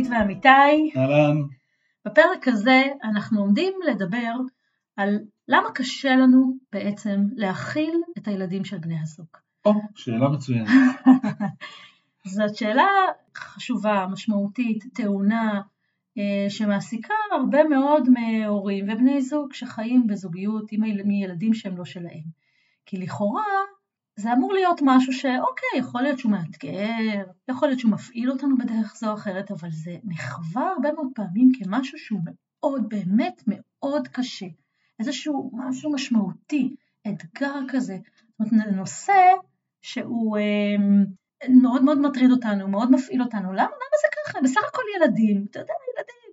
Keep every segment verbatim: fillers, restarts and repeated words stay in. גלית ואמיתי. אהלן. בפרק הזה אנחנו עומדים לדבר על למה קשה לנו בעצם להכיל את הילדים של בני הזוג. או, שאלה מצוינת. זאת שאלה חשובה, משמעותית, טעונה, שמעסיקה הרבה מאוד מהורים ובני זוג שחיים בזוגיות עם ילדים שהם לא שלהם. כי לכאורה זה אמור להיות משהו שאוקיי, יכול להיות שהוא מאתגר, יכול להיות שהוא מפעיל אותנו בדרך זו או אחרת, אבל זה נחווה הרבה מאוד פעמים כמשהו שהוא מאוד, באמת מאוד קשה. איזשהו משהו משמעותי, אתגר כזה. זאת אומרת, נושא שהוא מאוד מאוד מטריד אותנו, מאוד מפעיל אותנו. למה? למה זה ככה? בסך הכל ילדים. אתה יודע,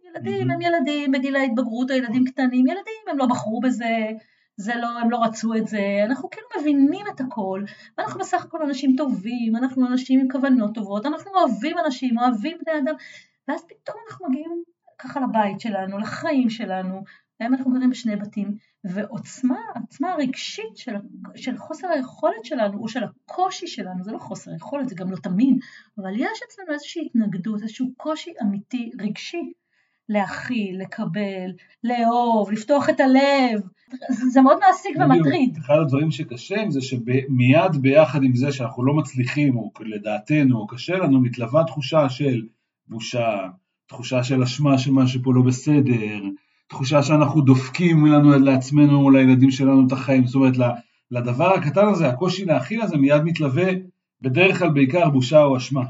ילדים, ילדים, הם ילדים, בגיל ההתבגרות, הילדים קטנים, ילדים, הם לא בחרו בזה, זה לא, הם לא רצו את זה, אנחנו כאילו מבינים את הכל, ואנחנו בסך הכל אנשים טובים, אנחנו אנשים עם כוונות טובות, אנחנו אוהבים אנשים, אוהבים בני אדם, ואז פתאום אנחנו מגיעים ככה לבית שלנו, לחיים שלנו, והם אנחנו גרים בשני בתים, ועוצמה, עצמה הרגשית של, של חוסר היכולת שלנו, או של הקושי שלנו, זה לא חוסר היכולת, זה גם לא תמיד, אבל יש אצלנו איזושהי התנגדות, איזשהו קושי אמיתי, רגשי, להכיל, לקבל, לאהוב, לפתוח את הלב, זה מאוד מעסיק ומטריד. אחד הדברים שקשה זה שמיד ביחד עם זה שאנחנו לא מצליחים, או לדעתנו, או קשה לנו, מתלווה תחושה של בושה, תחושה של אשמה שמה שפה לא בסדר, תחושה שאנחנו דופקים לנו לעצמנו, לילדים שלנו את החיים, זאת אומרת, לדבר הקטן הזה, הקושי להכיל הזה, מיד מתלווה בדרך כלל בעיקר בושה או אשמה.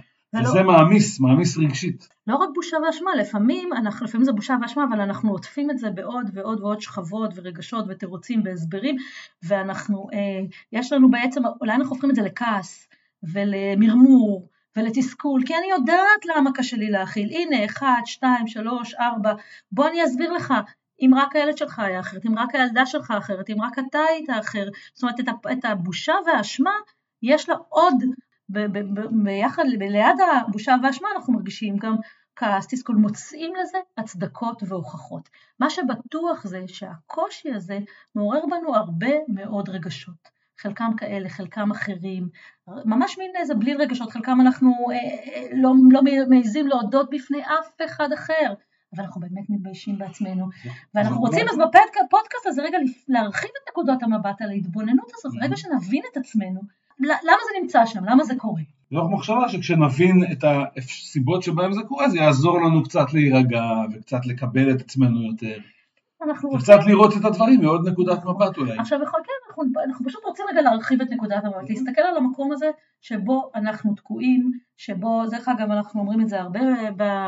וזה מעמיס, מעמיס רגשית. לא רק בושה ואשמה, לפעמים, אנחנו, לפעמים זה בושה ואשמה, אבל אנחנו עוטפים את זה בעוד ועוד ועוד שכבות ורגשות ותירוצים והסברים, ואנחנו, אה, יש לנו בעצם, אולי אנחנו הופכים את זה לכעס ולמרמור ולתסכול, כי אני יודעת למה קשה לי להכיל, הנה, אחד, שתיים, שלוש, ארבע, בוא אני אסביר לך, אם רק הילד שלך היה אחרת, אם רק הילדה שלך אחרת, אם רק אתה היית אחר, זאת אומרת, את הבושה והאשמה, יש לה עוד ביחד, ליד הבושה והאשמה אנחנו מרגישים גם כעס, תסכול, מוצאים לזה הצדקות והוכחות. מה שבטוח זה שהקושי הזה מעורר בנו הרבה מאוד רגשות. חלקם כאלה, חלקם אחרים, ממש מין איזה בלי רגשות, חלקם אנחנו אה, לא, לא מעזים להודות בפני אף אחד אחר, אבל אנחנו באמת מתביישים בעצמנו, ואנחנו רוצים אז בפודקאסט הזה רגע להרחיב את נקודות המבט על ההתבוננות הזאת, רגע שנבין את עצמנו, למה זה נמצא שם, למה זה קורה? זו מחשבה שכשנבין את הסיבות שבהם זה קורה, זה יעזור לנו קצת להירגע, וקצת לקבל את עצמנו יותר, וקצת לראות את הדברים, מאוד נקודת מבט אולי. עכשיו, בכל כן, אנחנו פשוט רוצים רגע להרחיב את נקודת המבט, להסתכל על המקום הזה, שבו אנחנו תקועים, שבו, דרך אגב, אנחנו אומרים את זה הרבה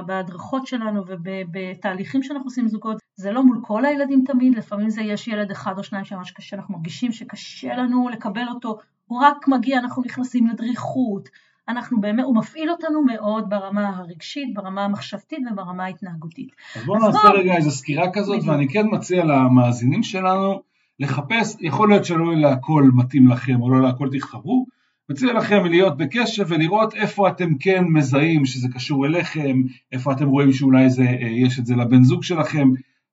בהדרכות שלנו, ובתהליכים שאנחנו עושים זוגות, זה לא מול כל הילדים תמיד, לפעמים זה יש ילד אחד או שניים שמש קשה, אנחנו מרגישים שקשה לנו לקבל אותו, הוא רק מגיע, אנחנו נכנסים לדריכות, אנחנו באמת, הוא מפעיל אותנו מאוד ברמה הרגשית, ברמה המחשבתית וברמה ההתנהגותית. אז בואו נעשה בוא... רגע איזו סקירה כזאת, בדיוק. ואני כן מציע למאזינים שלנו לחפש, יכול להיות שלא להכל מתאים לכם, או לא להכל תתחברו, מציע לכם להיות בקשב ולראות איפה אתם כן מזהים שזה קשור אליכם, איפה אתם רואים שאולי זה, יש את זה לבן זוג שלכם,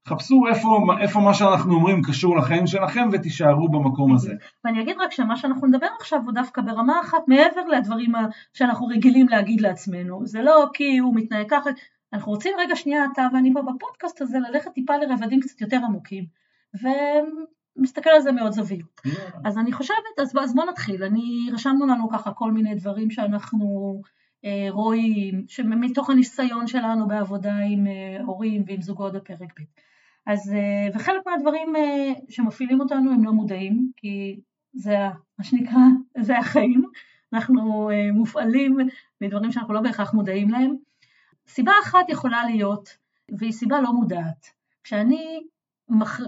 חפשו איפה, איפה מה שאנחנו אומרים קשור לחיים שלכם ותישארו במקום הזה. ואני אגיד רק שמה שאנחנו נדבר עכשיו הוא דווקא ברמה אחת מעבר לדברים שאנחנו רגילים להגיד לעצמנו. זה לא כי הוא מתנהג ככה. אנחנו רוצים רגע שנייה אתה ואני פה בפודקאסט הזה ללכת טיפה לרבדים קצת יותר עמוקים. ומסתכל על זה מאוד זוויות. אז אני חושבת, אז, אז בוא נתחיל. אני, רשמנו לנו ככה כל מיני דברים שאנחנו רואים, שמתוך הניסיון שלנו בעבודה עם הורים ועם זוגות בפרק ב'. אז, וחלק מהדברים שמפעילים אותנו הם לא מודעים, כי זה מה שנקרא, זה החיים. אנחנו מופעלים מדברים שאנחנו לא בהכרח מודעים להם. סיבה אחת יכולה להיות, והיא סיבה לא מודעת. כשאני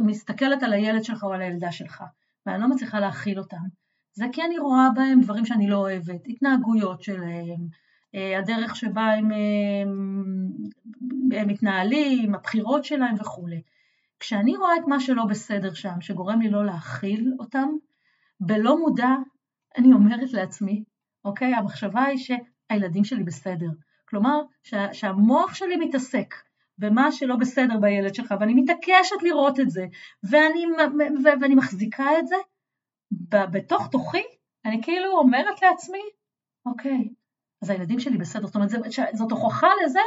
מסתכלת על הילד שלך או על הילדה שלך, ואני לא מצליחה להכיל אותם, זה כי אני רואה בהם דברים שאני לא אוהבת, התנהגויות שלהם, הדרך שבה הם, הם, הם מתנהלים, הבחירות שלהם וכו'. כשאני רואה את מה שלא בסדר שם, שגורם לי לא להכיל אותם, בלא מודע אני אומרת לעצמי, אוקיי, המחשבה היא שהילדים שלי בסדר. כלומר, שה, שהמוח שלי מתעסק במה שלא בסדר בילד שלך, ואני מתעקשת לראות את זה, ואני, ו, ואני מחזיקה את זה, בתוך תוכי, אני כאילו אומרת לעצמי, אוקיי, אז הילדים שלי בסדר, זאת אומרת, זאת הוכחה לזה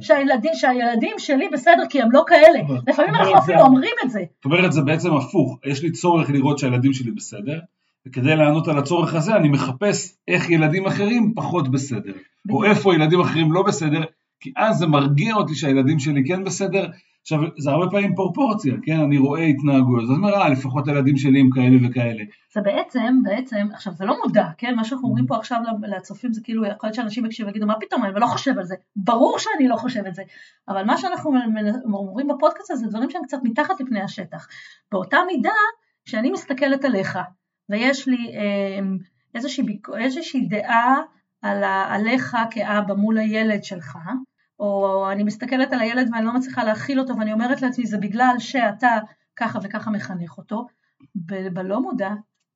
שהילדים, שהילדים שלי בסדר, כי הם לא כאלה. לפעמים אנחנו אפילו אומרים את זה. זאת אומרת, זה בעצם הפוך. יש לי צורך לראות שהילדים שלי בסדר, וכדי לענות על הצורך הזה, אני מחפש איך ילדים אחרים פחות בסדר, או איפה ילדים אחרים לא בסדר, כי אז זה מרגיע אותי שהילדים שלי כן בסדר. עכשיו, זה הרבה פעמים פרופורציה, כן? אני רואה התנהגויות, זאת אומרת, לפחות הילדים שלי הם כאלה וכאלה. זה בעצם, בעצם, עכשיו, זה לא מודע, כן? מה שאנחנו אומרים פה עכשיו לצופים, זה כאילו, יכול להיות שאנשים יקשיבו ויגידו, מה פתאום, אני לא חושב על זה. ברור שאני לא חושב על זה. אבל מה שאנחנו אומרים בפודקאסט הזה, זה דברים שהם קצת מתחת לפני השטח. באותה מידה, שאני מסתכלת עליך, ויש לי איזושהי דעה עליך כאבא מול הילד שלך, או אני מסתכלת על הילד ואני לא מצליחה להכיל אותו, ואני אומרת לעצמי, זה בגלל שאתה ככה וככה מחנך אותו, בלא מודע,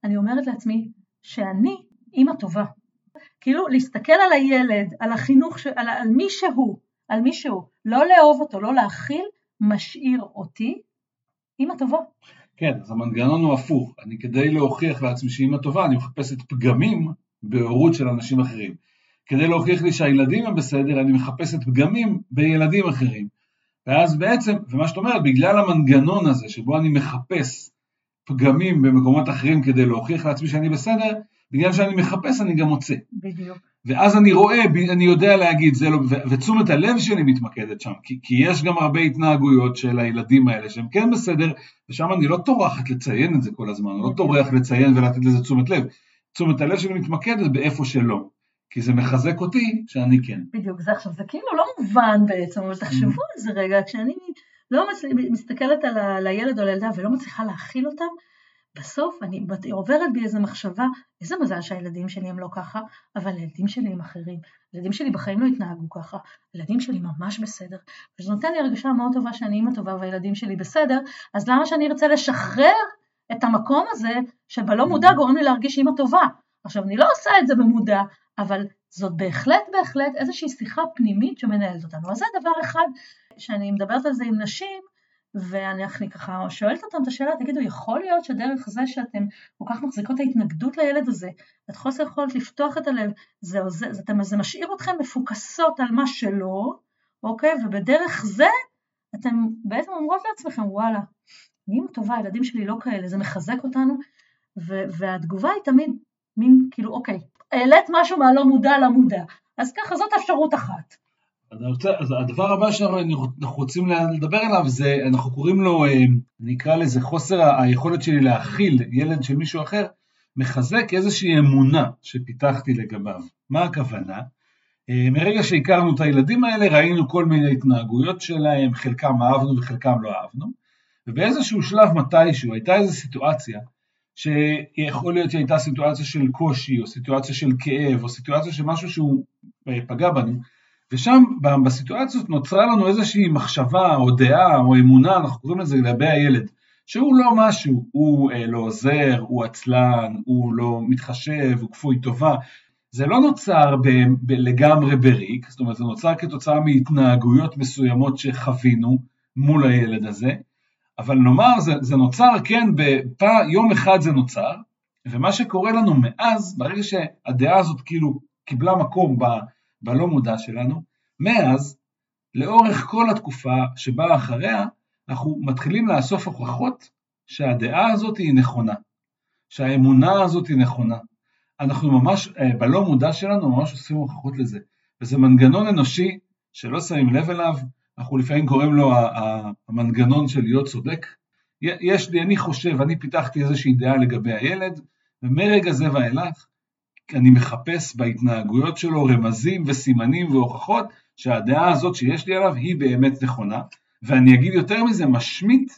אני אומרת לעצמי, שאני אמא טובה. כאילו, להסתכל על הילד, על החינוך, על, על מי שהוא, על מי שהוא, לא לאהוב אותו, לא להכיל, משאיר אותי, אמא טובה. כן, אז המנגנון הוא הפוך. אני כדי להוכיח לעצמי שאמא טובה, אני מחפשת פגמים בהורות של אנשים אחרים. כדי להוכיח לי שהילדים הם בסדר, אני מחפשת פגמים בילדים אחרים. ואז בעצם, ומה שאת אומרת, בגלל המנגנון הזה, שבו אני מחפש פגמים במקומות אחרים כדי להוכיח לעצמי שאני בסדר, בגלל שאני מחפש אני גם מוצא. בדיוק. ואז אני רואה, אני יודע להגיד, זה לא, ותשומת הלב שאני מתמקדת שם, כי, כי יש גם הרבה התנהגויות של הילדים האלה, שהם כן בסדר, ושם אני לא טורחת לציין את זה כל הזמן, לא טורח לציין ולתת לזה תשומת לב. תשומת הלב שאני מתמקדת באיפה שלא. כי זה מחזק אותי שאני כן. בדיוק, זה עכשיו, זה כאילו לא מובן בעצם, אבל תחשבו על זה רגע, כשאני לא מסתכלת על הילד או לילדה ולא מצליחה להכיל אותם, בסוף אני עוברת בי איזו מחשבה, איזה מזל שהילדים שלי הם לא ככה, אבל הילדים שלי הם אחרים, הילדים שלי בחיים לא התנהגו ככה, הילדים שלי ממש בסדר, וזה נותן לי הרגשה מאוד טובה שאני אמא טובה והילדים שלי בסדר, אז למה שאני ארצה לשחרר את המקום הזה, שבלא מודע גורם לי להרגיש אמא טובה? עכשיו, אני לא עושה את זה במודע, אבל זאת בהחלט, בהחלט איזושהי שיחה פנימית שמנהלת אותנו. אז זה דבר אחד שאני מדברת על זה עם נשים, ואני ככה שואלת אותם את השאלה, תגידו, יכול להיות שדרך זה שאתם כל כך מחזיקות את ההתנגדות לילד הזה, את חוסר יכולת לפתוח את הלב, זה, זה, זה, זה משאיר אתכם מפוקסות על מה שלא, אוקיי? ובדרך זה אתם בעצם אומרות לעצמכם, וואלה, אני אמא טובה, הילדים שלי לא כאלה, זה מחזק אותנו, ו, והתגובה היא תמיד מין כאילו, אוקיי, העלית משהו מהלא מודע למודע, אז ככה זאת אפשרות אחת. אז הדבר הבא שאנחנו רוצים לדבר עליו זה, אנחנו קוראים לו, נקרא לזה חוסר היכולת שלי להכיל ילד של מישהו אחר, מחזק איזושהי אמונה שפיתחתי לגביו. מה הכוונה? מרגע שהכרנו את הילדים האלה, ראינו כל מיני התנהגויות שלהם, חלקם אהבנו וחלקם לא אהבנו, ובאיזשהו שלב מתישהו הייתה איזו סיטואציה, שיכול להיות שהייתה סיטואציה של קושי, או סיטואציה של כאב, או סיטואציה של משהו שהוא פגע בנו, ושם בסיטואציות נוצרה לנו איזושהי מחשבה, או דעה, או אמונה, אנחנו קוראים לזה לגבי הילד, שהוא לא משהו, הוא לא עוזר, הוא עצלן, הוא לא מתחשב, הוא כפוי טובה, זה לא נוצר ב- ב- לגמרי בריק, זאת אומרת, זה נוצר כתוצאה מהתנהגויות מסוימות שחווינו מול הילד הזה, אבל נאמר, זה, זה נוצר, כן, בפע, יום אחד זה נוצר, ומה שקורה לנו מאז, ברגע שהדעה הזאת כאילו קיבלה מקום ב, בלא מודע שלנו, מאז, לאורך כל התקופה שבאה אחריה, אנחנו מתחילים לאסוף הוכחות שהדעה הזאת היא נכונה, שהאמונה הזאת היא נכונה. אנחנו ממש, בלא מודע שלנו, ממש עושים הוכחות לזה, וזה מנגנון אנושי שלא שמים לב אליו, אנחנו לפעמים קוראים לו המנגנון של להיות צודק. יש לי, אני חושב, אני פיתחתי איזושהי דעה לגבי הילד, ומרגע זה ואילך, אני מחפש בהתנהגויות שלו רמזים וסימנים והוכחות, שהדעה הזאת שיש לי עליו היא באמת נכונה, ואני אגיד יותר מזה, משמיט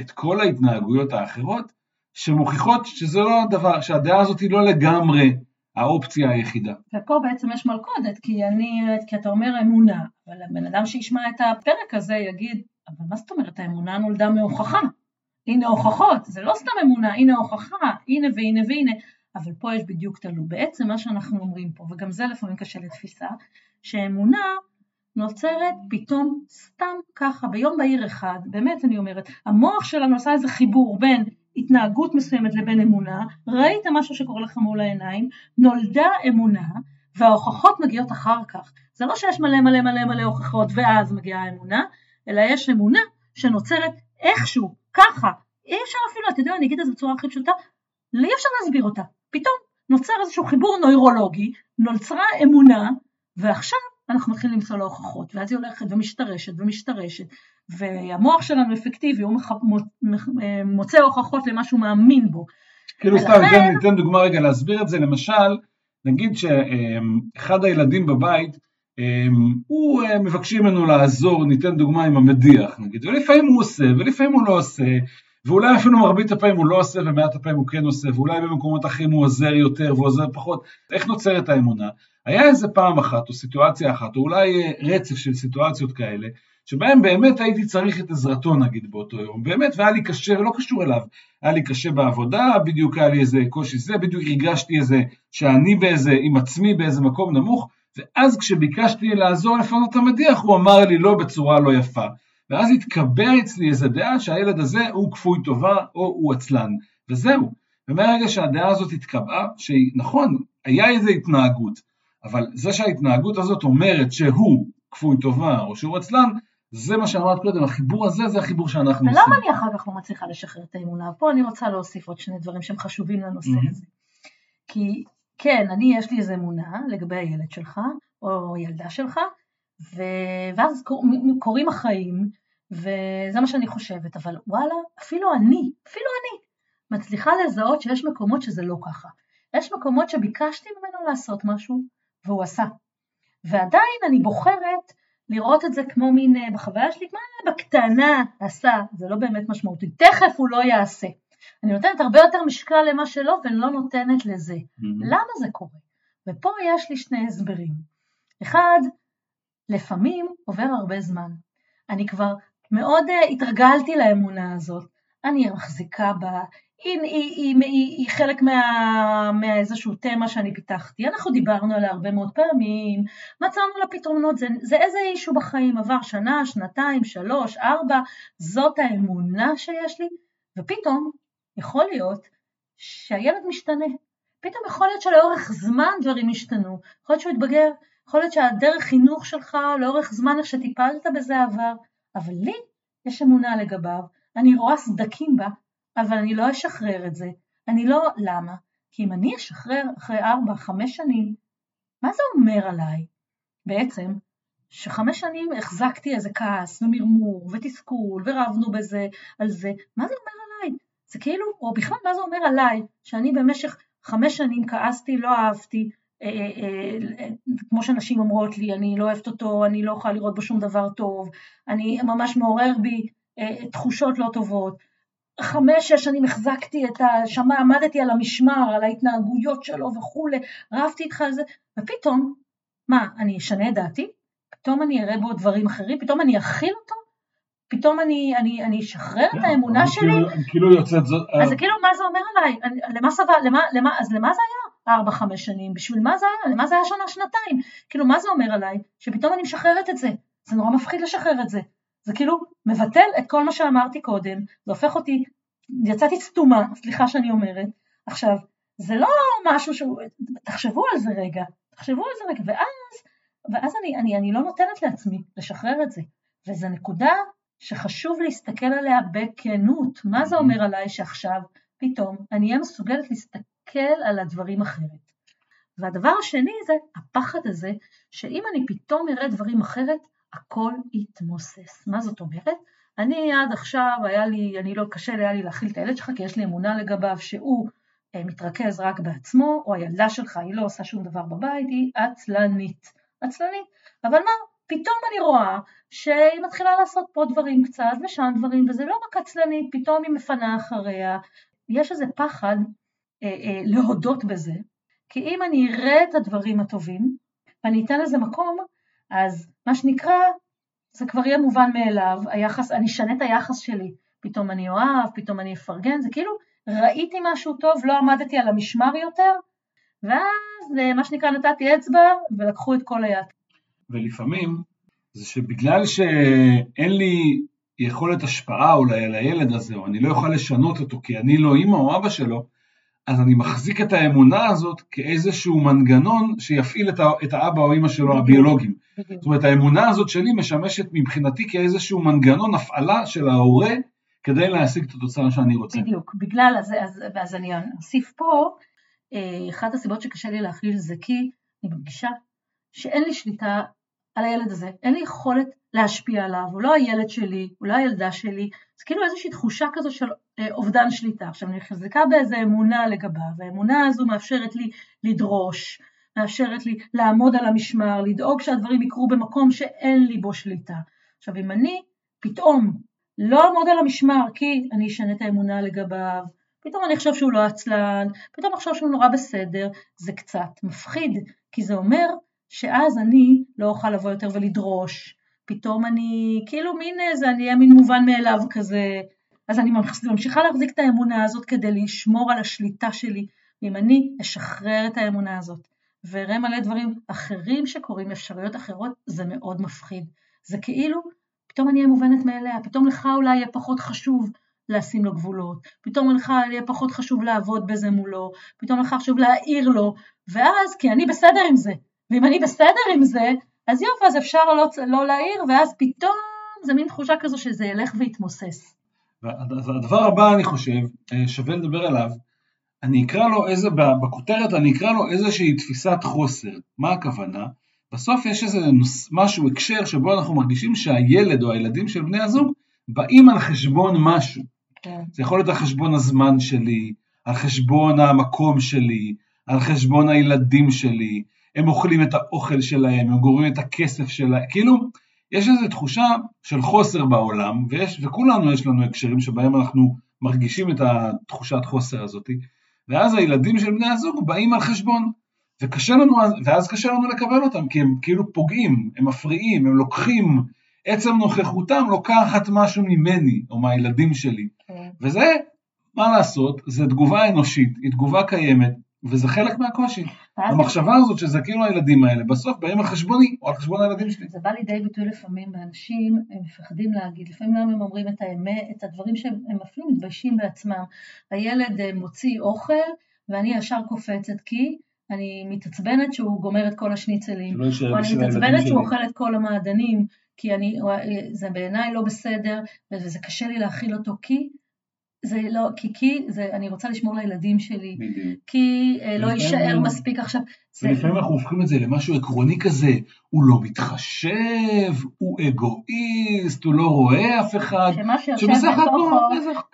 את כל ההתנהגויות האחרות, שמוכיחות שזה לא הדבר, שהדעה הזאת היא לא לגמרי האופציה היחידה. ופה בעצם יש מלכודת, כי אני, כי אתה אומר אמונה, אבל הבן אדם שישמע את הפרק הזה יגיד, אבל מה זאת אומרת, האמונה נולדה מהוכחה, הנה הוכחות, זה לא סתם אמונה, הנה הוכחה, הנה והנה והנה, אבל פה יש בדיוק תלו, בעצם מה שאנחנו אומרים פה, וגם זה לפעמים קשה לתפיסה, שאמונה נוצרת פתאום סתם ככה, ביום בהיר אחד, באמת אני אומרת, המוח שלנו עושה איזה חיבור בין, התנהגות מסוימת לבין אמונה, ראית משהו שקורה לך מול העיניים, נולדה אמונה, וההוכחות מגיעות אחר כך. זה לא שיש מלא מלא מלא מלא הוכחות ואז מגיעה האמונה, אלא יש אמונה שנוצרת איכשהו, ככה. אי אפשר אפילו, אתה יודע, אני אגיד את זה בצורה הכי פשוטה, לא אפשר להסביר אותה. פתאום נוצר איזשהו חיבור נוירולוגי, נוצרה אמונה, ועכשיו אנחנו מתחילים למצוא להוכחות, ואז היא הולכת ומשתרשת ומשתרשת, והמוח שלנו אפקטיבי, הוא מוצא הוכחות למה שהוא מאמין בו. כאילו סתם, ניתן דוגמה רגע להסביר את זה, למשל, נגיד שאחד הילדים בבית, הוא מבקשים ממנו לעזור, ניתן דוגמה עם המדיח, נגיד, ולפעמים הוא עושה, ולפעמים הוא לא עושה, ואולי אפילו מרבית הפעמים הוא לא עושה, ומעט הפעמים הוא כן עושה, ואולי במקומות אחרים הוא עוזר יותר, ועוזר פחות. איך נוצרת האמונה? היה איזה פעם אחת, או סיטואציה אחת, או אולי רצף של סיטואציות כאלה, שבהם באמת הייתי צריך את עזרתו, נגיד, באותו יום. באמת, והיה לי קשה, ולא קשור אליו. היה לי קשה בעבודה, בדיוק היה לי איזה קושי זה, בדיוק הרגשתי איזה, שאני באיזה, עם עצמי, באיזה מקום נמוך, ואז כשביקשתי לעזור לפנות את המדיח, הוא אמר לי לא בצורה לא יפה. ואז התקבע אצלי איזו דעה שהילד הזה הוא כפוי טובה או הוא עצלן, וזהו. ומהרגע שהדעה הזאת התקבעה, שהיא נכון, היה איזו התנהגות, אבל זה שההתנהגות הזאת אומרת שהוא כפוי טובה או שהוא עצלן, זה מה שאמרת קודם, החיבור הזה זה החיבור שאנחנו עושים. ולמה אני אחר כך לא מצליחה לשחרר את האמונה? פה אני רוצה להוסיף עוד שני דברים שהם חשובים לנושא הזה. כי כן, אני יש לי איזו אמונה לגבי הילד שלך או ילדה שלך, ואז קוראים החיים, וזה מה שאני חושבת, אבל וואלה, אפילו אני, אפילו אני, מצליחה לזהות שיש מקומות שזה לא ככה. יש מקומות שביקשתי ממנו לעשות משהו, והוא עשה. ועדיין אני בוחרת לראות את זה כמו מין, בחוויה שלי, מה בקטנה עשה, זה לא באמת משמעותי, תכף הוא לא יעשה. אני נותנת הרבה יותר משקל למה שלא, ולא נותנת לזה. למה זה קורה? ופה יש לי שני הסברים. אחד, לפעמים עובר הרבה זמן. אני כבר מאוד התרגלתי לאמונה הזאת, אני מחזיקה בה, היא חלק מאיזשהו תמה שאני פיתחתי, אנחנו דיברנו עליה הרבה מאוד פעמים, מצאנו לה פתרונות, זה איזה אישו בחיים, עבר שנה, שנתיים, שלוש, ארבע, זאת האמונה שיש לי, ופתאום יכול להיות שהילד משתנה, פתאום יכול להיות שלאורך זמן דברים משתנו, יכול להיות שהוא יתבגר, יכול להיות שהדרך חינוך שלך, לאורך זמן איך שטיפלת בזה עבר, אבל לי יש אמונה לגביו, אני רואה סדקים בה, אבל אני לא אשחרר את זה, אני לא, למה? כי אם אני אשחרר אחרי ארבע, חמש שנים, מה זה אומר עליי? בעצם, שחמש שנים החזקתי איזה כעס ומרמור ותסכול ורבנו בזה על זה, מה זה אומר עליי? זה כאילו, או בכלל מה זה אומר עליי, שאני במשך חמש שנים כעסתי, לא אהבתי, כמו שנשים אומרות לי, אני לא אוהבת אותו, אני לא יכולה לראות בו שום דבר טוב, אני ממש מעורר בי תחושות לא טובות, חמש, שש שנים החזקתי את השמה, עמדתי על המשמר, על ההתנהגויות שלו וכו', רבתי איתך על זה, ופתאום, מה, אני אשנה את דעתי? פתאום אני אראה בו דברים אחרים, פתאום אני אכיל אותו? פתאום אני אשחרר את האמונה שלי? אז כאילו, מה זה אומר עליי? אז למה זה היה? ארבע, חמש שנים, בשביל מה זה היה? למה זה היה שנה, שנתיים? כאילו, מה זה אומר עליי? שפתאום אני משחררת את זה. זה נורא מפחיד לשחרר את זה. זה כאילו, מבטל את כל מה שאמרתי קודם, זה הופך אותי, יצאתי סתומה, סליחה שאני אומרת. עכשיו, זה לא משהו שהוא, תחשבו על זה רגע, תחשבו על זה רגע, ואז, ואז אני, אני, אני לא נותנת לעצמי לשחרר את זה. וזו נקודה שחשוב להסתכל עליה בכנות. מה זה אומר עליי שעכשיו, פתאום, אני אהיה מסוגלת להסתכל, כל על הדברים אחרת. והדבר השני זה הפחד הזה, שאם אני פתאום אראה דברים אחרת, הכל יתמוסס. מה זאת אומרת? אני עד עכשיו, היה לי, אני לא קשה, היה לי להכיל את הילד שלך, כי יש לי אמונה לגביו שהוא אה, מתרכז רק בעצמו, או הילדה שלך, היא לא עושה שום דבר בבית, היא עצלנית. עצלנית. אבל מה? פתאום אני רואה שהיא מתחילה לעשות פה דברים קצת, ושם דברים, וזה לא רק עצלנית, פתאום היא מפנה אחריה. יש איזה פחד, להודות בזה, כי אם אני אראה את הדברים הטובים, ואני אתן לזה מקום, אז מה שנקרא, זה כבר יהיה מובן מאליו, היחס, אני שנה את היחס שלי, פתאום אני אוהב, פתאום אני אפרגן, זה כאילו, ראיתי משהו טוב, לא עמדתי על המשמר יותר, ואז מה שנקרא נתתי אצבע, ולקחו את כל היד. ולפעמים, זה שבגלל שאין לי יכולת השפעה אולי על הילד הזה, או אני לא יכול לשנות אותו, כי אני לא אמא או אבא שלו, אז אני מחזיק את האמונה הזאת כאיזשהו מנגנון שיפעיל את האבא או אמא שלו, הביולוגים. זאת אומרת, האמונה הזאת שלי משמשת מבחינתי כאיזשהו מנגנון הפעלה של ההורה, כדי להשיג את התוצאה שאני רוצה. בדיוק, בגלל, אז, אז, אז אני אוסיף פה, אחת הסיבות שקשה לי להכליל זה כי אני מרגישה שאין לי שליטה על הילד הזה, אין לי יכולת להשפיע עליו, הוא לא הילד שלי, הוא לא הילדה שלי, זה כאילו איזושהי תחושה כזו של אובדן שליטה. עכשיו אני חזקה באיזו אמונה לגביו, והאמונה הזו מאפשרת לי לדרוש, מאפשרת לי לעמוד על המשמר, לדאוג שהדברים יקרו במקום שאין לי בו שליטה. עכשיו אם אני פתאום לא עמוד על המשמר כי אני אשנה את האמונה לגביו, פתאום אני חושב שהוא לא עצלן, פתאום אני חושב שהוא נורא בסדר, זה קצת מפחיד, כי זה אומר שאז אני לא אוכל לבוא יותר ולדרוש, פתאום אני כאילו מין איזה, אני אהיה מין מובן מאליו כזה, אז אני ממשיכה להחזיק את האמונה הזאת כדי לשמור על השליטה שלי, ואם אני אשחרר את האמונה הזאת, וראה מלא דברים אחרים שקורים, אפשרויות אחרות, זה מאוד מפחיד, זה כאילו, פתאום אני אהיה מובנת מאליה, פתאום לך אולי יהיה פחות חשוב לשים לו גבולות, פתאום לך יהיה פחות חשוב לעבוד בזה מולו, פתאום לך חשוב להעיר לו, ואז כי אני בסדר עם זה, ואם אני בסדר עם זה, אז יופי, אז אפשר לא, לא להעיר, ואז פתאום זה מין תחושה כזו שזה ילך והתמוסס. אז הדבר הבא אני חושב, שווה לדבר עליו, אני אקרא לו איזה, בכותרת אני אקרא לו איזושהי תפיסת חוסר, מה הכוונה? בסוף יש איזה משהו, הקשר שבו אנחנו מרגישים שהילד או הילדים של בני הזוג באים על חשבון משהו. כן. זה יכול להיות על חשבון הזמן שלי, על חשבון המקום שלי, על חשבון הילדים שלי, הם אוכלים את האוכל שלהם, הם גורמים את הכסף שלהם, כאילו יש איזו תחושה של חוסר בעולם, ויש, וכולנו יש לנו הקשרים שבהם אנחנו מרגישים את התחושת חוסר הזאת, ואז הילדים של בני הזוג באים על חשבון, וקשה לנו, ואז קשה לנו לקבל אותם, כי הם כאילו פוגעים, הם מפריעים, הם לוקחים, עצם נוכחותם לוקחת משהו ממני, או מהילדים שלי, okay. וזה, מה לעשות, זה תגובה אנושית, היא תגובה קיימת, וזה חלק מהקושי. המחשבה הזאת שזה כאילו הילדים האלה, בסוף באים על חשבוני, או על חשבון הילדים שלי. זה בא לידי ביטוי לפעמים, באנשים הם מפחדים להגיד, לפעמים למה הם אומרים את האמת, את הדברים שהם אפילו מתביישים בעצמם, הילד מוציא אוכל, ואני ישר קופצת, כי אני מתעצבנת שהוא גומר את כל השניצלים, או אני מתעצבנת שהוא אוכל את כל המעדנים, כי אני, זה בעיניי לא בסדר, וזה קשה לי להכיל אותו, כי זה לא, כי, כי זה, אני רוצה לשמור לילדים שלי, בדיוק. כי אה, לא יישאר מספיק עכשיו. ולפעמים זה... אנחנו הופכים את זה למשהו עקרוני כזה, הוא לא מתחשב, הוא אגואיסט, הוא לא רואה אף אחד. שמה שיושב בתוכו, לא...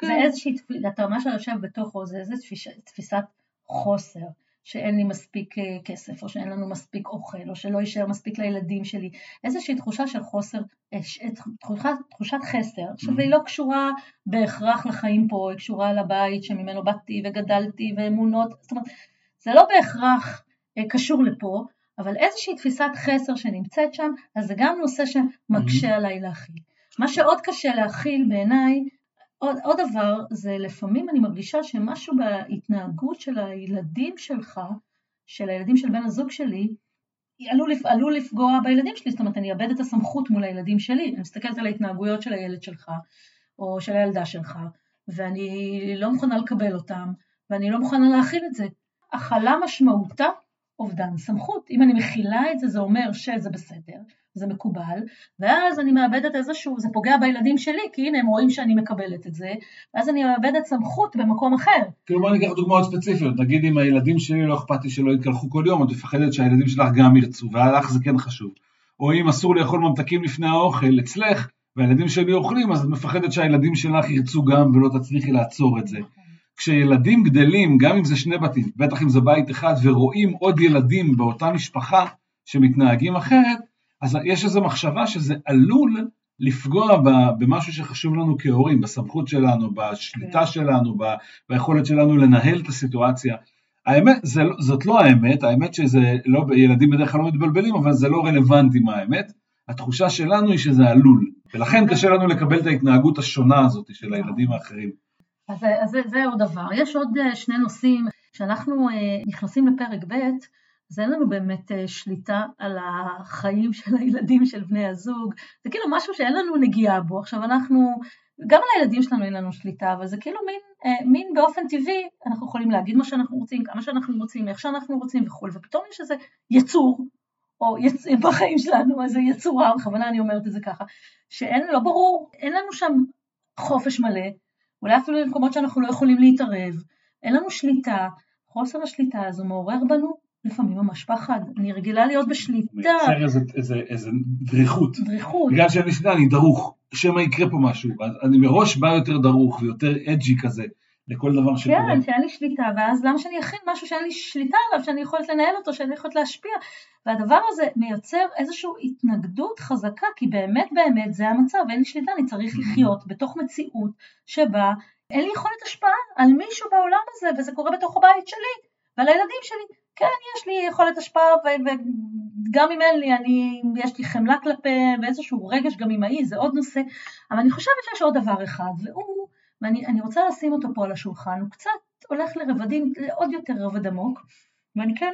זה איזושהי, אתה ממש יושב בתוכו, זה איזו תפיש... תפיסת חוסר, שאין לי מספיק כסף, או שאין לנו מספיק אוכל, או שלא יישאר מספיק לילדים שלי, איזושהי תחושה של חוסר, תחושת, תחושת חסר, עכשיו היא לא קשורה בהכרח לחיים פה, היא קשורה לבית שממנו באתי וגדלתי ואמונות, זאת אומרת, זה לא בהכרח קשור לפה, אבל איזושהי תפיסת חסר שנמצאת שם, אז זה גם נושא שמקשה עליי להכיל. מה שעוד קשה להכיל בעיניי, עוד, עוד דבר, זה לפעמים אני מרגישה שמשהו בהתנהגות של הילדים שלך, של הילדים של בן הזוג שלי, עלול, עלול לפגוע בילדים שלי, זאת אומרת, אני אבד את הסמכות מול הילדים שלי, אני מסתכלת על ההתנהגויות של הילד שלך, או של הילדה שלך, ואני לא מוכנה לקבל אותם, ואני לא מוכנה להכיל את זה. הכלה משמעותה, אובדן סמכות, אם אני מכילה את זה, זה אומר שזה בסדר, זה מקובל, ואז אני מאבדת איזשהו, זה פוגע בילדים שלי, כי הנה הם רואים שאני מקבלת את זה, ואז אני מאבדת סמכות במקום אחר. כאילו בוא ניקח דוגמאות ספציפיות, נגיד אם הילדים שלי לא אכפתי שלא יתקלחו כל יום, את מפחדת שהילדים שלך גם ירצו, והלך זה כן חשוב, או אם אסור לאכול ממתקים לפני האוכל אצלך, והילדים שלי אוכלים, אז את מפחדת שהילדים שלך ירצו גם ולא תצליחי לעצור את זה. כשילדים גדלים, גם אם זה שני בתים, בטח אם זה בית אחד, ורואים עוד ילדים באותה משפחה שמתנהגים אחרת, אז יש איזו מחשבה שזה עלול לפגוע במשהו שחשוב לנו כהורים, בסמכות שלנו, בשליטה שלנו, ביכולת שלנו לנהל את הסיטואציה. האמת, זה, זאת לא האמת, האמת שזה לא, ילדים בדרך כלל לא מתבלבלים, אבל זה לא רלוונטי מהאמת. התחושה שלנו היא שזה עלול, ולכן קשה לנו לקבל את ההתנהגות השונה הזאת של הילדים האחרים. אז, אז זה, זה עוד דבר. יש עוד שני נושאים, כשאנחנו נכנסים לפרק ב', אז אין לנו באמת שליטה על החיים של הילדים של בני הזוג, זה כאילו משהו שאין לנו נגיעה בו, עכשיו אנחנו גם על הילדים שלנו אין לנו שליטה, אבל זה כאילו מין, אה, מין באופן טבעי, אנחנו יכולים להגיד מה שאנחנו רוצים, כמה שאנחנו רוצים, איך שאנחנו רוצים וכו', ופתאום יש איזה יצור, או יצ... בחיים שלנו איזה יצורה, בכוונה אני אומרת את זה ככה, שאין, לא ברור, אין לנו שם חופש מלא, אולי אפילו למקומות שאנחנו לא יכולים להתערב, אין לנו שליטה, חוסר השליטה הזו מעורר בנו, לפעמים ממש פחד, אני רגילה להיות בשליטה. מייצר איזה, איזה דריכות. דריכות. בגלל שאני שנייה, אני דרוך, שמה יקרה פה משהו, אז אני מראש בא יותר דרוך ויותר אג'י כזה, לכל דבר שקורה. כן, שאין לי שליטה, ואז למה שאני אכין משהו שאין לי שליטה עליו, שאני יכולת לנהל אותו, שאני יכולת להשפיע, והדבר הזה מייצר איזושהי התנגדות חזקה, כי באמת באמת זה המצב, ואין לי שליטה, אני צריך לחיות בתוך מציאות שבה אין לי יכולת השפעה על מישהו בעולם הזה, וזה קורה בתוך הבית שלי, ועל הילדים שלי. כן, יש לי יכולת השפעה, וגם אם אין לי, אני, יש לי חמלה כלפיהם, ואיזשהו רגש גם אימהי, זה עוד נושא, אבל אני חושבת שיש עוד דבר אחד, והוא, ואני אני רוצה לשים אותו פה על השולחן, הוא קצת הולך לרבדים, לעוד יותר רבד עמוק, ואני כן,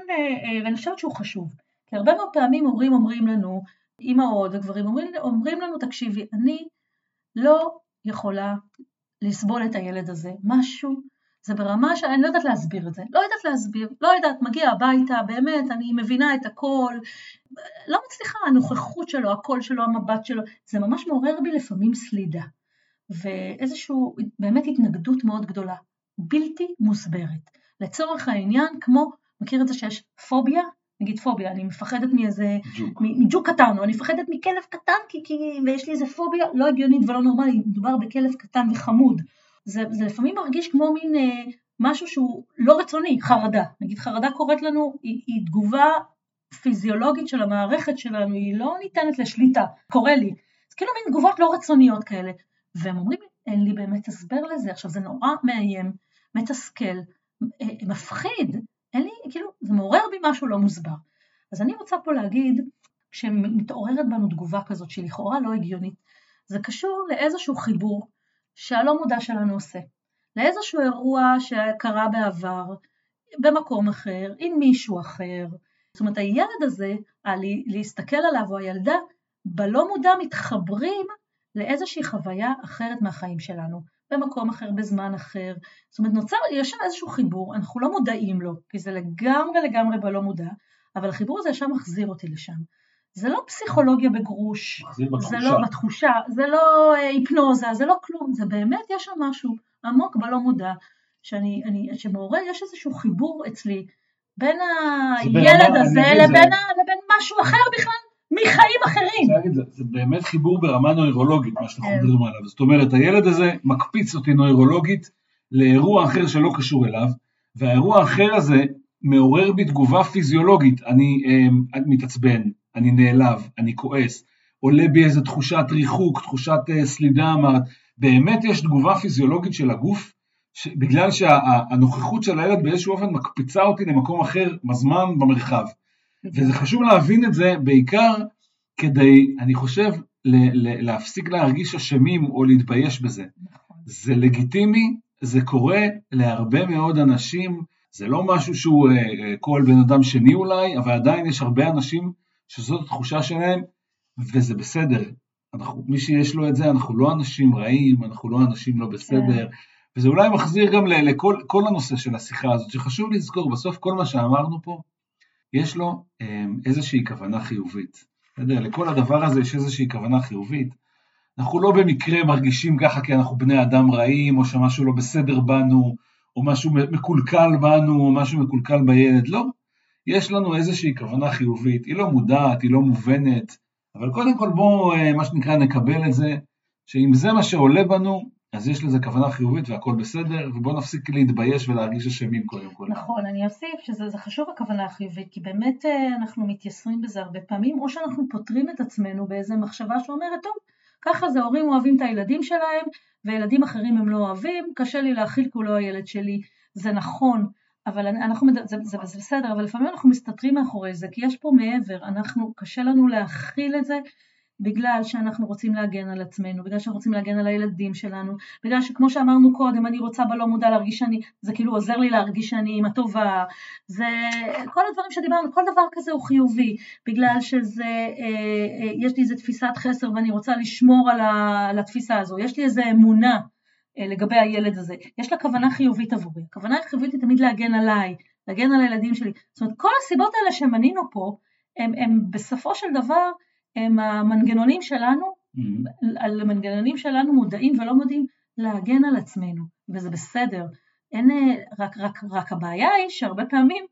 ואני חושבת שהוא חשוב, כי הרבה מאוד פעמים הורים אומרים לנו, אימהות וגברים אומרים, אומרים לנו, תקשיבי, אני לא יכולה לסבול את הילד הזה, משהו, זה ברמה שאני לא יודעת להסביר את זה, לא יודעת להסביר, לא יודעת, מגיע הביתה, באמת, אני מבינה את הכל, לא מצליחה, הנוכחות שלו, הקול שלו, המבט שלו, זה ממש מעורר בי לפעמים סלידה, ואיזשהו, באמת התנגדות מאוד גדולה, בלתי מוסברת, לצורך העניין, כמו, מכיר את זה שיש פוביה, נגיד פוביה, אני מפחדת מאיזה, מג'וק קטן, או אני מפחדת מכלב קטן, כי, כי, ויש לי איזה פוביה, לא הגיונית ולא נורמלית, מדובר בכלב קטן וחמוד, זה, זה לפעמים מרגיש כמו מין אה, משהו שהוא לא רצוני, חרדה. נגיד חרדה קוראת לנו, היא, היא תגובה פיזיולוגית של המערכת שלנו, היא לא ניתנת לשליטה, קורא לי. זה כאילו מין תגובות לא רצוניות כאלה. והם אומרים, אין לי באמת הסבר לזה, עכשיו זה נורא מאיים, מתסכל, אה, מפחיד, אין לי, כאילו זה מעורר בי משהו לא מוסבר. אז אני רוצה פה להגיד, כשמתעוררת בנו תגובה כזאת, שהיא לכאורה לא הגיונית, זה קשור לאיזשהו חיבור, שהלא מודע שלנו עושה, לאיזשהו אירוע שקרה בעבר, במקום אחר, עם מישהו אחר, זאת אומרת הילד הזה, להסתכל עליו או הילדה, בלא מודע מתחברים לאיזושהי חוויה אחרת מהחיים שלנו, במקום אחר, בזמן אחר, זאת אומרת נוצר, יש שם איזשהו חיבור, אנחנו לא מודעים לו, כי זה לגמרי לגמרי בלא מודע, אבל החיבור הזה שם מחזיר אותי לשם, זה לא פסיכולוגיה בגרוש, זה לא בתחושה, זה לא היפנוזה, זה לא כלום, זה באמת יש שם משהו עמוק בלא מודע, שאני, אני, שמעורר, יש איזשהו חיבור אצלי, בין הילד הזה לבין, לבין משהו אחר בכלל, מחיים אחרים. זה, זה באמת חיבור ברמה נוירולוגית, מה שאנחנו מדברים עליו, זאת אומרת, הילד הזה מקפיץ אותי נוירולוגית, לאירוע אחר שלא קשור אליו, והאירוע האחר הזה מעורר בתגובה פיזיולוגית, אני אה, מתעצבן, אני נעלב, אני כועס, עולה בי איזו תחושת ריחוק, תחושת uh, סלידה, אמרת, באמת יש תגובה פיזיולוגית של הגוף, ש... בגלל שהנוכחות שה... של הילד באיזשהו אופן מקפיצה אותי למקום אחר, בזמן, במרחב. וזה חשוב להבין את זה בעיקר כדי, אני חושב, ל... ל... להפסיק להרגיש אשמים או להתבייש בזה. זה לגיטימי, זה קורה להרבה מאוד אנשים, זה לא משהו שהוא uh, כל בן אדם שני אולי, אבל עדיין יש הרבה אנשים, שזאת התחושה שלהם, וזה בסדר, אנחנו, מי שיש לו את זה, אנחנו לא אנשים רעים, אנחנו לא אנשים לא בסדר, וזה אולי מחזיר גם לכל, כל הנושא של השיחה הזאת, שחשוב לזכור, בסוף כל מה שאמרנו פה, יש לו איזושהי כוונה חיובית, בסדר, לכל הדבר הזה יש איזושהי כוונה חיובית, אנחנו לא במקרה מרגישים ככה, כי אנחנו בני אדם רעים, או שמשהו לא בסדר בנו, או משהו מקולקל בנו, או משהו מקולקל בילד, לא, יש לנו איזושהי כוונה חיובית, היא לא מודעת, היא לא מובנת, אבל קודם כל בואו, מה שנקרא, נקבל את זה, שאם זה מה שעולה בנו, אז יש לזה כוונה חיובית והכל בסדר, ובואו נפסיק להתבייש ולהרגיש אשמים קודם כל. נכון, אני אוסיף שזה חשוב הכוונה החיובית, כי באמת אנחנו מתייסרים בזה הרבה פעמים, או שאנחנו פותרים את עצמנו באיזו מחשבה שאומרת, טוב, ככה זה הורים אוהבים את הילדים שלהם, וילדים אחרים הם לא אוהבים, קשה לי להכיל כולו הילד שלי, זה נכון, אבל אנחנו, זה, זה, זה בסדר, אבל לפעמים אנחנו מסתתרים מאחורי זה, כי יש פה מעבר, אנחנו, קשה לנו להכיל את זה, בגלל שאנחנו רוצים להגן על עצמנו, בגלל שאנחנו רוצים להגן על הילדים שלנו, בגלל שכמו שאמרנו קודם, אני רוצה בלא מודע להרגיש שאני, זה כאילו עוזר לי להרגיש שאני עם הטובה, זה כל הדברים שדיברנו, כל דבר כזה הוא חיובי, בגלל שזה, אה, אה, יש לי איזו תפיסת חסר ואני רוצה לשמור על, ה, על התפיסה הזו, יש לי איזו אמונה אה, לגבי הילד הזה, יש לה כוונה חיובית עבורי, הכוונה החיובית היא תמיד להגן עליי, להגן על הילדים שלי, זאת אומרת כל הסיבות האלה שמנינו פה, הם, הם בסופו של דבר, הם המנגנונים שלנו, על המנגנונים שלנו מודעים ולא מודעים להגן על עצמנו, וזה בסדר. אין, רק, רק, רק הבעיה היא שהרבה פעמים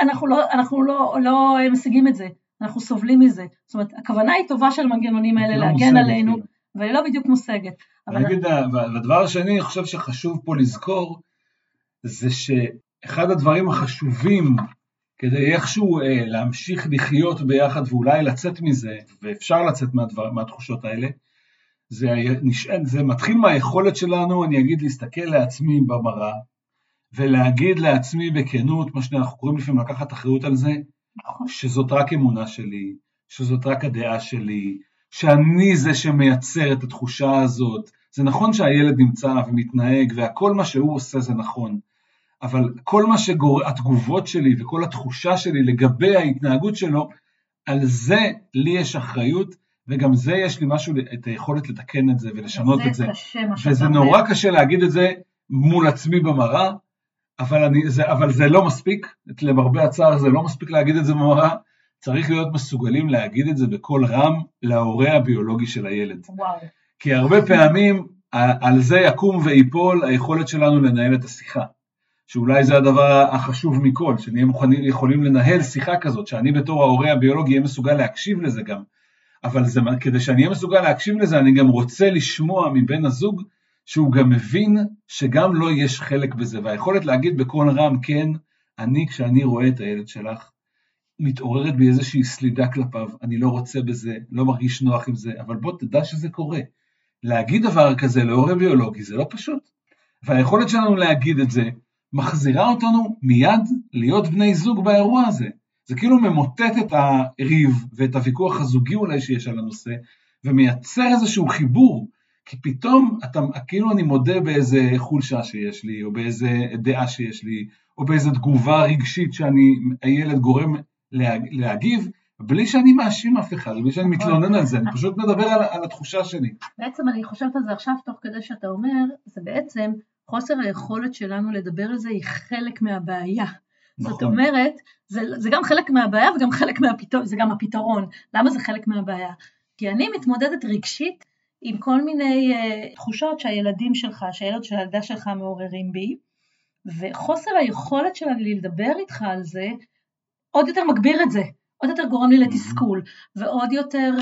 אנחנו לא, אנחנו לא, לא משיגים את זה, אנחנו סובלים מזה. זאת אומרת, הכוונה היא טובה של המנגנונים האלה להגן עלינו, והיא לא בדיוק מושגת. והדבר השני, אני חושב שחשוב פה לזכור, זה שאחד הדברים החשובים, כדי איכשהו אה, להמשיך לחיות ביחד ואולי לצאת מזה, ואפשר לצאת מהדבר, מהתחושות האלה, זה, נשען, זה מתחיל מהיכולת שלנו, אני אגיד להסתכל לעצמי במראה, ולהגיד לעצמי בכנות, מה שאנחנו קוראים לפעמים לקחת אחריות על זה, שזאת רק אמונה שלי, שזאת רק הדעה שלי, שאני זה שמייצר את התחושה הזאת, זה נכון שהילד נמצא ומתנהג, והכל מה שהוא עושה זה נכון, אבל כל מה שהתגובות שלי וכל התחושה שלי לגבי ההתנהגות שלו, על זה לי יש אחריות, וגם זה יש לי משהו, את היכולת לתקן את זה ולשנות את זה. וזה נורא קשה להגיד את זה מול עצמי במראה, אבל, אני, זה, אבל זה לא מספיק, למרבה הצער זה לא מספיק להגיד את זה במראה, צריך להיות מסוגלים להגיד את זה בקול רם להורה הביולוגי של הילד. וואו. כי הרבה פעמים על זה יקום ואיפול היכולת שלנו לנהל את השיחה. שאולי זה הדבר החשוב מכל, שנהיה מוכנים, יכולים לנהל שיחה כזאת, שאני בתור ההורה הביולוגי יהיה מסוגל להקשיב לזה גם, אבל זה, כדי שאני אהיה מסוגל להקשיב לזה, אני גם רוצה לשמוע מבן הזוג, שהוא גם מבין שגם לא יש חלק בזה, והיכולת להגיד בכל רם, כן, אני כשאני רואה את הילד שלך, מתעוררת באיזושהי סלידה כלפיו, אני לא רוצה בזה, לא מרגיש נוח עם זה, אבל בוא תדע שזה קורה, להגיד דבר כזה להורה ביולוגי, זה לא פשוט, והיכולת שלנו להגיד את זה, מחזירה אותנו מיד להיות בני זוג באירוע הזה. זה כאילו ממוטט את הריב ואת הוויכוח הזוגי אולי שיש על הנושא, ומייצר איזשהו חיבור, כי פתאום אתה, כאילו אני מודה באיזה חולשה שיש לי, או באיזה דעה שיש לי, או באיזה תגובה רגשית שאני, הילד גורם לה, להגיב, בלי שאני מאשים אף אחד, בלי שאני מתלונן על זה, אני פשוט מדבר על, על התחושה שלי. בעצם אני חושבת על זה עכשיו, תוך כדי שאתה אומר, זה בעצם, חוסר היכולת שלנו לדבר על זה היא חלק מהבעיה. נכון. זאת אומרת, זה, זה גם חלק מהבעיה וגם חלק מהפתרון, זה גם הפתרון. למה זה חלק מהבעיה? כי אני מתמודדת רגשית עם כל מיני uh, תחושות שהילדים שלך, שהילד של הילדה שלך מעוררים בי, וחוסר היכולת שלי לדבר איתך על זה, עוד יותר מגביר את זה. עוד יותר גורם לי לתסכול, ועוד יותר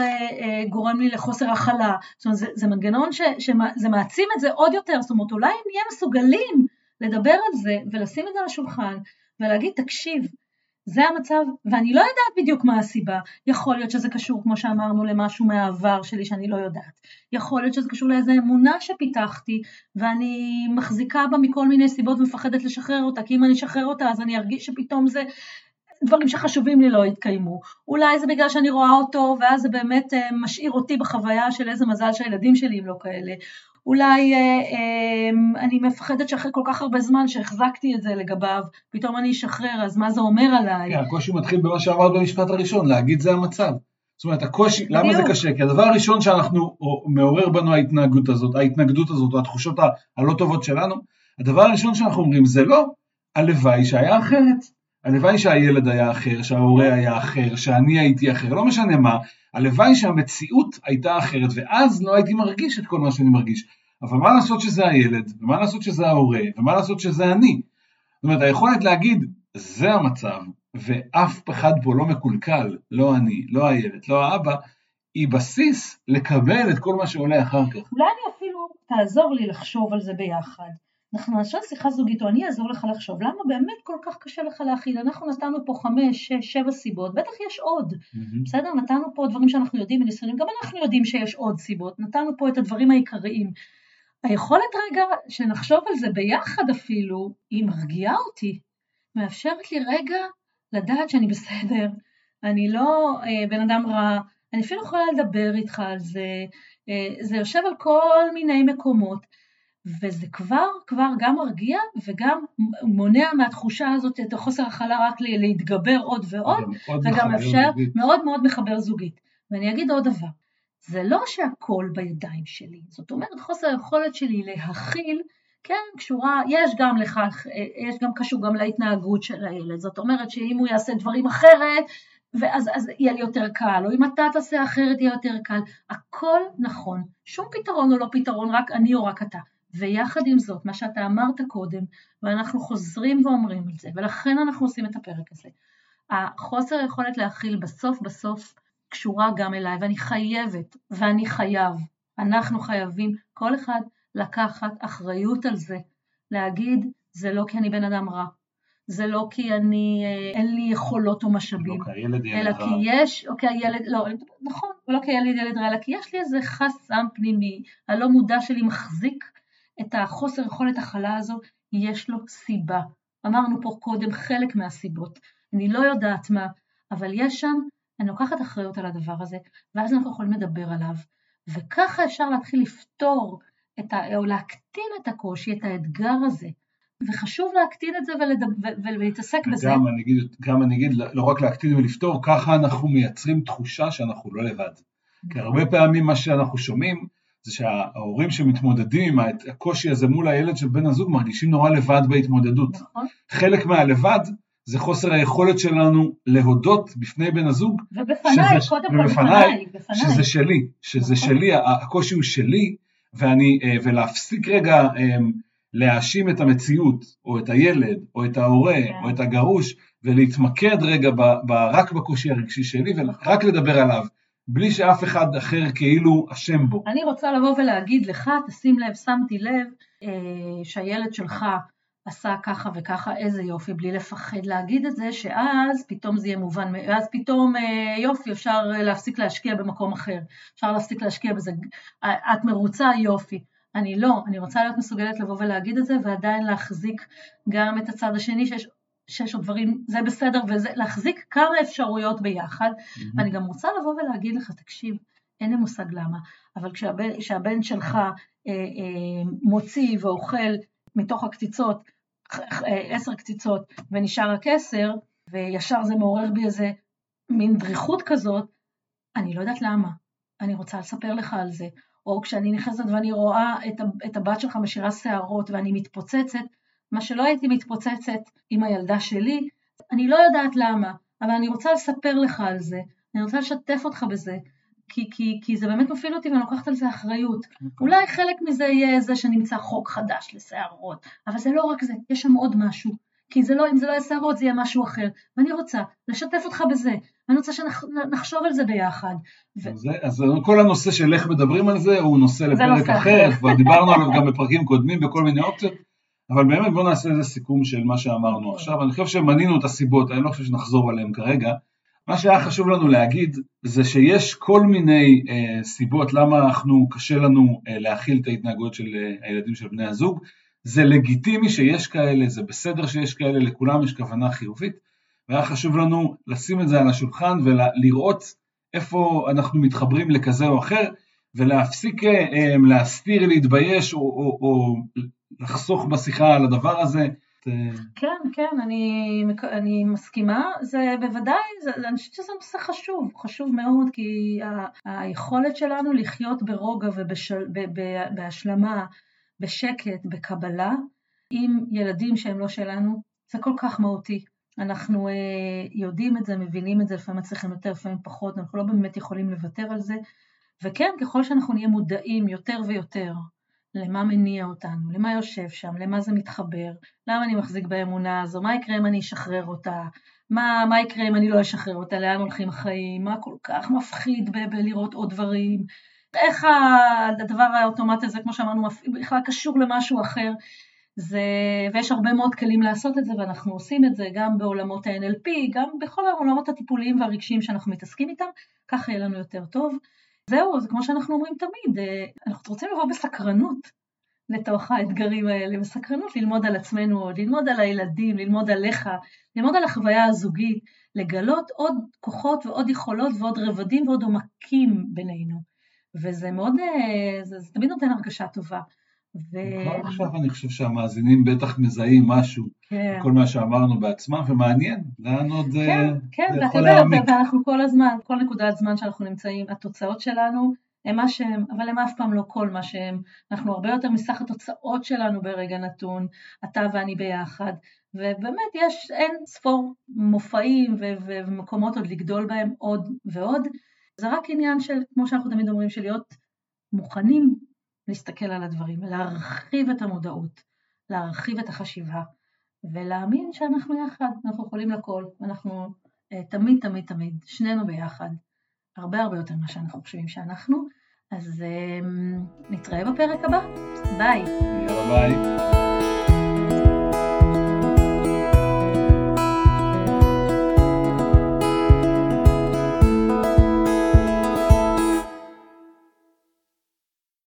גורם לי לחוסר החלה, זאת אומרת, זה מנגנון שזה מעצים את זה עוד יותר, זאת אומרת, אולי אם יהיה מסוגלים לדבר על זה, ולשים את זה על השולחן, ולהגיד, תקשיב, זה המצב, ואני לא יודעת בדיוק מה הסיבה, יכול להיות שזה קשור, כמו שאמרנו, למשהו מהעבר שלי שאני לא יודעת, יכול להיות שזה קשור לאיזו אמונה שפיתחתי, ואני מחזיקה בה מכל מיני סיבות, ומפחדת לשחרר אותה, כי אם אני אשחרר אותה, אז אני ארגיש שפתאום זה דברים שחשובים לי לא התקיימו, אולי זה בגלל שאני רואה אותו, ואז זה באמת משאיר אותי בחוויה של איזה מזל שהילדים שלי הם לא כאלה, אולי אה, אה, אני מפחדת שאחרי כל כך הרבה זמן שהחזקתי את זה לגביו, פתאום אני אשחרר, אז מה זה אומר עליי? הקושי מתחיל במה שאמרת במשפט הראשון, להגיד זה המצב, זאת אומרת הקושי, למה זה קשה? כי הדבר הראשון שאנחנו מעורר בנו ההתנהגות הזאת, ההתנגדות הזאת, התחושות הלא טובות שלנו, הדבר הראשון שאנחנו אומרים זה לא, הלוואי שהיה אחרת, הלוואי שהילד היה אחר, שההורה היה אחר, שאני הייתי אחר, לא משנה מה, הלוואי שהמציאות הייתה אחרת, ואז לא הייתי מרגיש את כל מה שאני מרגיש, אבל מה לעשות שזה הילד, ומה לעשות שזה ההורה, ומה לעשות שזה אני? זאת אומרת, היכולת להגיד, זה המצב, ואף אחד פה לא מקולקל, לא אני, לא הילד, לא האבא, היא בסיס לקבל את כל מה שעולה אחר כך. אולי אני אפילו תעזור לי לחשוב על זה ביחד. אנחנו נעשה שיחה זוגית, או אני אעזור לך לחשוב, למה באמת כל כך קשה לך להכיל, אנחנו נתנו פה חמש, שש, שבע סיבות, בטח יש עוד, mm-hmm. בסדר, נתנו פה דברים שאנחנו יודעים, וניסיונים, גם אנחנו יודעים שיש עוד סיבות, נתנו פה את הדברים העיקריים, היכולת רגע שנחשוב על זה ביחד אפילו, היא מרגיעה אותי, מאפשרת לי רגע לדעת שאני בסדר, אני לא אה, בן אדם רע, אני אפילו יכולה לדבר איתך על זה, זה יושב על כל מיני מקומות, וזה כבר, כבר גם מרגיע, וגם מונע מהתחושה הזאת, את החוסר החלה רק להתגבר עוד ועוד, וגם אפשר מאוד מאוד מחבר זוגית. ואני אגיד עוד דבר, זה לא שהכל בידיים שלי, זאת אומרת, חוסר היכולת שלי להכיל, כן, קשורה, יש גם לכך, יש גם קשור גם להתנהגות של הילד, זאת אומרת שאם הוא יעשה דברים אחרת, ואז אז יהיה לי יותר קל, או אם אתה תעשה אחרת יהיה יותר קל, הכל נכון, שום פתרון הוא לא פתרון, רק אני או רק אתה, ויחד עם זאת, מה שאתה אמרת קודם, ואנחנו חוזרים ואומרים על זה, ולכן אנחנו עושים את הפרק הזה, החוסר יכולת להכיל בסוף בסוף, קשורה גם אליי, ואני חייבת, ואני חייב, אנחנו חייבים, כל אחד לקחת אחריות על זה, להגיד, זה לא כי אני בן אדם רע, זה לא כי אני, אין לי יכולות או משאבים, אלא כי יש, אוקיי, ילד, לא, נכון, לא כי ילד ילד רע, אלא כי יש לי איזה חסם פנימי, הלא מודע שלי מחזיק את החוסר יכולת החלה הזו, יש לו סיבה. אמרנו פה קודם חלק מהסיבות, אני לא יודעת מה, אבל יש שם, אני לוקחת אחריות על הדבר הזה, ואז אנחנו יכולים לדבר עליו, וככה אפשר להתחיל לפתור, ה, או להקטין את הקושי, את האתגר הזה, וחשוב להקטין את זה ולהתעסק בזה. גם אני אגיד, גם אני אגיד, לא רק להקטין ולפתור, ככה אנחנו מייצרים תחושה שאנחנו לא לבד. כי הרבה פעמים מה שאנחנו שומעים, זה שההורים שמתמודדים עם הקושי הזה מול הילד של בן הזוג, מרגישים נורא לבד בהתמודדות. נכון. חלק מהלבד, זה חוסר היכולת שלנו להודות בפני בן הזוג, ובפניי, שזה, קודם כל בפניי, בפניי. שזה שלי, שזה נכון. שלי, הקושי הוא שלי, ואני, ולהפסיק רגע להאשים את המציאות, או את הילד, או את ההורה, yeah. או את הגרוש, ולהתמקד רגע ב, ב, רק בקושי הרגשי שלי, ורק לדבר עליו, בלי שאף אחד אחר כאילו אשם בו. אני רוצה לבוא ולהגיד לך, תשים לב, שמתי לב, אה, שהילד שלך עשה ככה וככה, איזה יופי, בלי לפחד להגיד את זה, שאז פתאום זה יהיה מובן, ואז פתאום יופי, אפשר להפסיק להשקיע במקום אחר, אפשר להפסיק להשקיע בזה, את מרוצה יופי, אני לא, אני רוצה להיות מסוגלת לבוא ולהגיד את זה, ועדיין להחזיק גם את הצד השני, שיש, שיש עוד דברים, זה בסדר, ולהחזיק כמה אפשרויות ביחד, mm-hmm. ואני גם רוצה לבוא ולהגיד לך, תקשיב, אין לי מושג למה, אבל כשהבן, כשהבן שלך אה, אה, מוציא ואוכל, מתוך הקציצות, עשר קציצות, ונשאר הכסר, וישר זה מעורר בי איזה מין דריכות כזאת, אני לא יודעת למה, אני רוצה לספר לך על זה, או כשאני נכנסת ואני רואה את הבת שלך משאירה שערות, ואני מתפוצצת, מה שלא הייתי מתפוצצת עם הילדה שלי, אני לא יודעת למה, אבל אני רוצה לספר לך על זה, אני רוצה לשתף אותך בזה, כי, כי, כי זה באמת מפעיל אותי ואני לוקחת על זה אחריות. אולי חלק מזה יהיה זה שנמצא חוק חדש לשערות, אבל זה לא רק זה, יש שם עוד משהו, כי זה לא, אם זה לא יהיה שערות זה יהיה משהו אחר, ואני רוצה לשתף אותך בזה, ואני רוצה שנחשוב על זה ביחד. אז, ו... אז כל הנושא של איך מדברים על זה, הוא נושא לפרק אחר, ודיברנו עליו גם בפרקים קודמים בכל מיני אופציות, אבל באמת בואו נעשה איזה סיכום של מה שאמרנו עכשיו, אני חושב שמנינו את הסיבות, אני לא חושב שנחזור עליהן כרגע, מה שהיה חשוב לנו להגיד, זה שיש כל מיני אה, סיבות למה אנחנו, קשה לנו אה, להכיל את ההתנהגות של אה, הילדים של בני הזוג, זה לגיטימי שיש כאלה, זה בסדר שיש כאלה, לכולם יש כוונה חיובית, והיה חשוב לנו לשים את זה על השולחן, ולראות איפה אנחנו מתחברים לכזה או אחר, ולהפסיק אה, להסתיר, להתבייש, או, או, או לחסוך בשיחה על הדבר הזה, כן, כן, אני, אני מסכימה, זה בוודאי, זה, אני חושבת שזה נושא חשוב, חשוב מאוד, כי ה, היכולת שלנו לחיות ברוגע ובהשלמה, בשקט, בקבלה, עם ילדים שהם לא שלנו, זה כל כך מהותי. אנחנו אה, יודעים את זה, מבינים את זה, לפעמים צריכים יותר, לפעמים פחות, אנחנו לא באמת יכולים לוותר על זה, וכן, ככל שאנחנו נהיה מודעים יותר ויותר, למה מניע אותנו, למה יושב שם, למה זה מתחבר, למה אני מחזיק באמונה הזו, מה יקרה אם אני אשחרר אותה, מה, מה יקרה אם אני לא אשחרר אותה, לאן הולכים החיים, מה כל כך מפחיד בלראות עוד דברים, איך הדבר האוטומט הזה, כמו שאמרנו, בכלל קשור למשהו אחר, זה, ויש הרבה מאוד כלים לעשות את זה, ואנחנו עושים את זה גם בעולמות ה-אן אל פי, גם בכל העולמות הטיפוליים והרגשיים שאנחנו מתעסקים איתם, ככה יהיה לנו יותר טוב, זהו, זה כמו שאנחנו אומרים תמיד, אנחנו רוצים לבוא בסקרנות לתוך האתגרים האלה, בסקרנות ללמוד על עצמנו, ללמוד על הילדים, ללמוד עליך, ללמוד על החוויה הזוגית, לגלות עוד כוחות ועוד יכולות ועוד רבדים ועוד עומקים בינינו, וזה מאוד, זה, זה תמיד נותן הרגשה טובה. ו... כבר עכשיו אני חושב שהמאזינים בטח מזהים משהו, כן. כל מה שאמרנו בעצמם, ומעניין, לאן עוד כן, זה כן, יכול להעמיק. כן, ואנחנו כל הזמן, כל נקודת זמן שאנחנו נמצאים, התוצאות שלנו, הם מה שהם, אבל הם אף פעם לא כל מה שהם, אנחנו הרבה יותר מסך התוצאות שלנו ברגע נתון, אתה ואני ביחד, ובאמת יש אין ספור מופעים ו- ומקומות עוד לגדול בהם עוד ועוד, זה רק עניין של, כמו שאנחנו תמיד אומרים, של להיות מוכנים להסתכל על הדברים, להרחיב את המודעות, להרחיב את החשיבה, ולהאמין שאנחנו יחד, אנחנו יכולים לכל, אנחנו תמיד תמיד תמיד, שנינו ביחד, הרבה הרבה יותר מה שאנחנו חושבים שאנחנו, אז euh, נתראה בפרק הבא, ביי. יאללה ביי.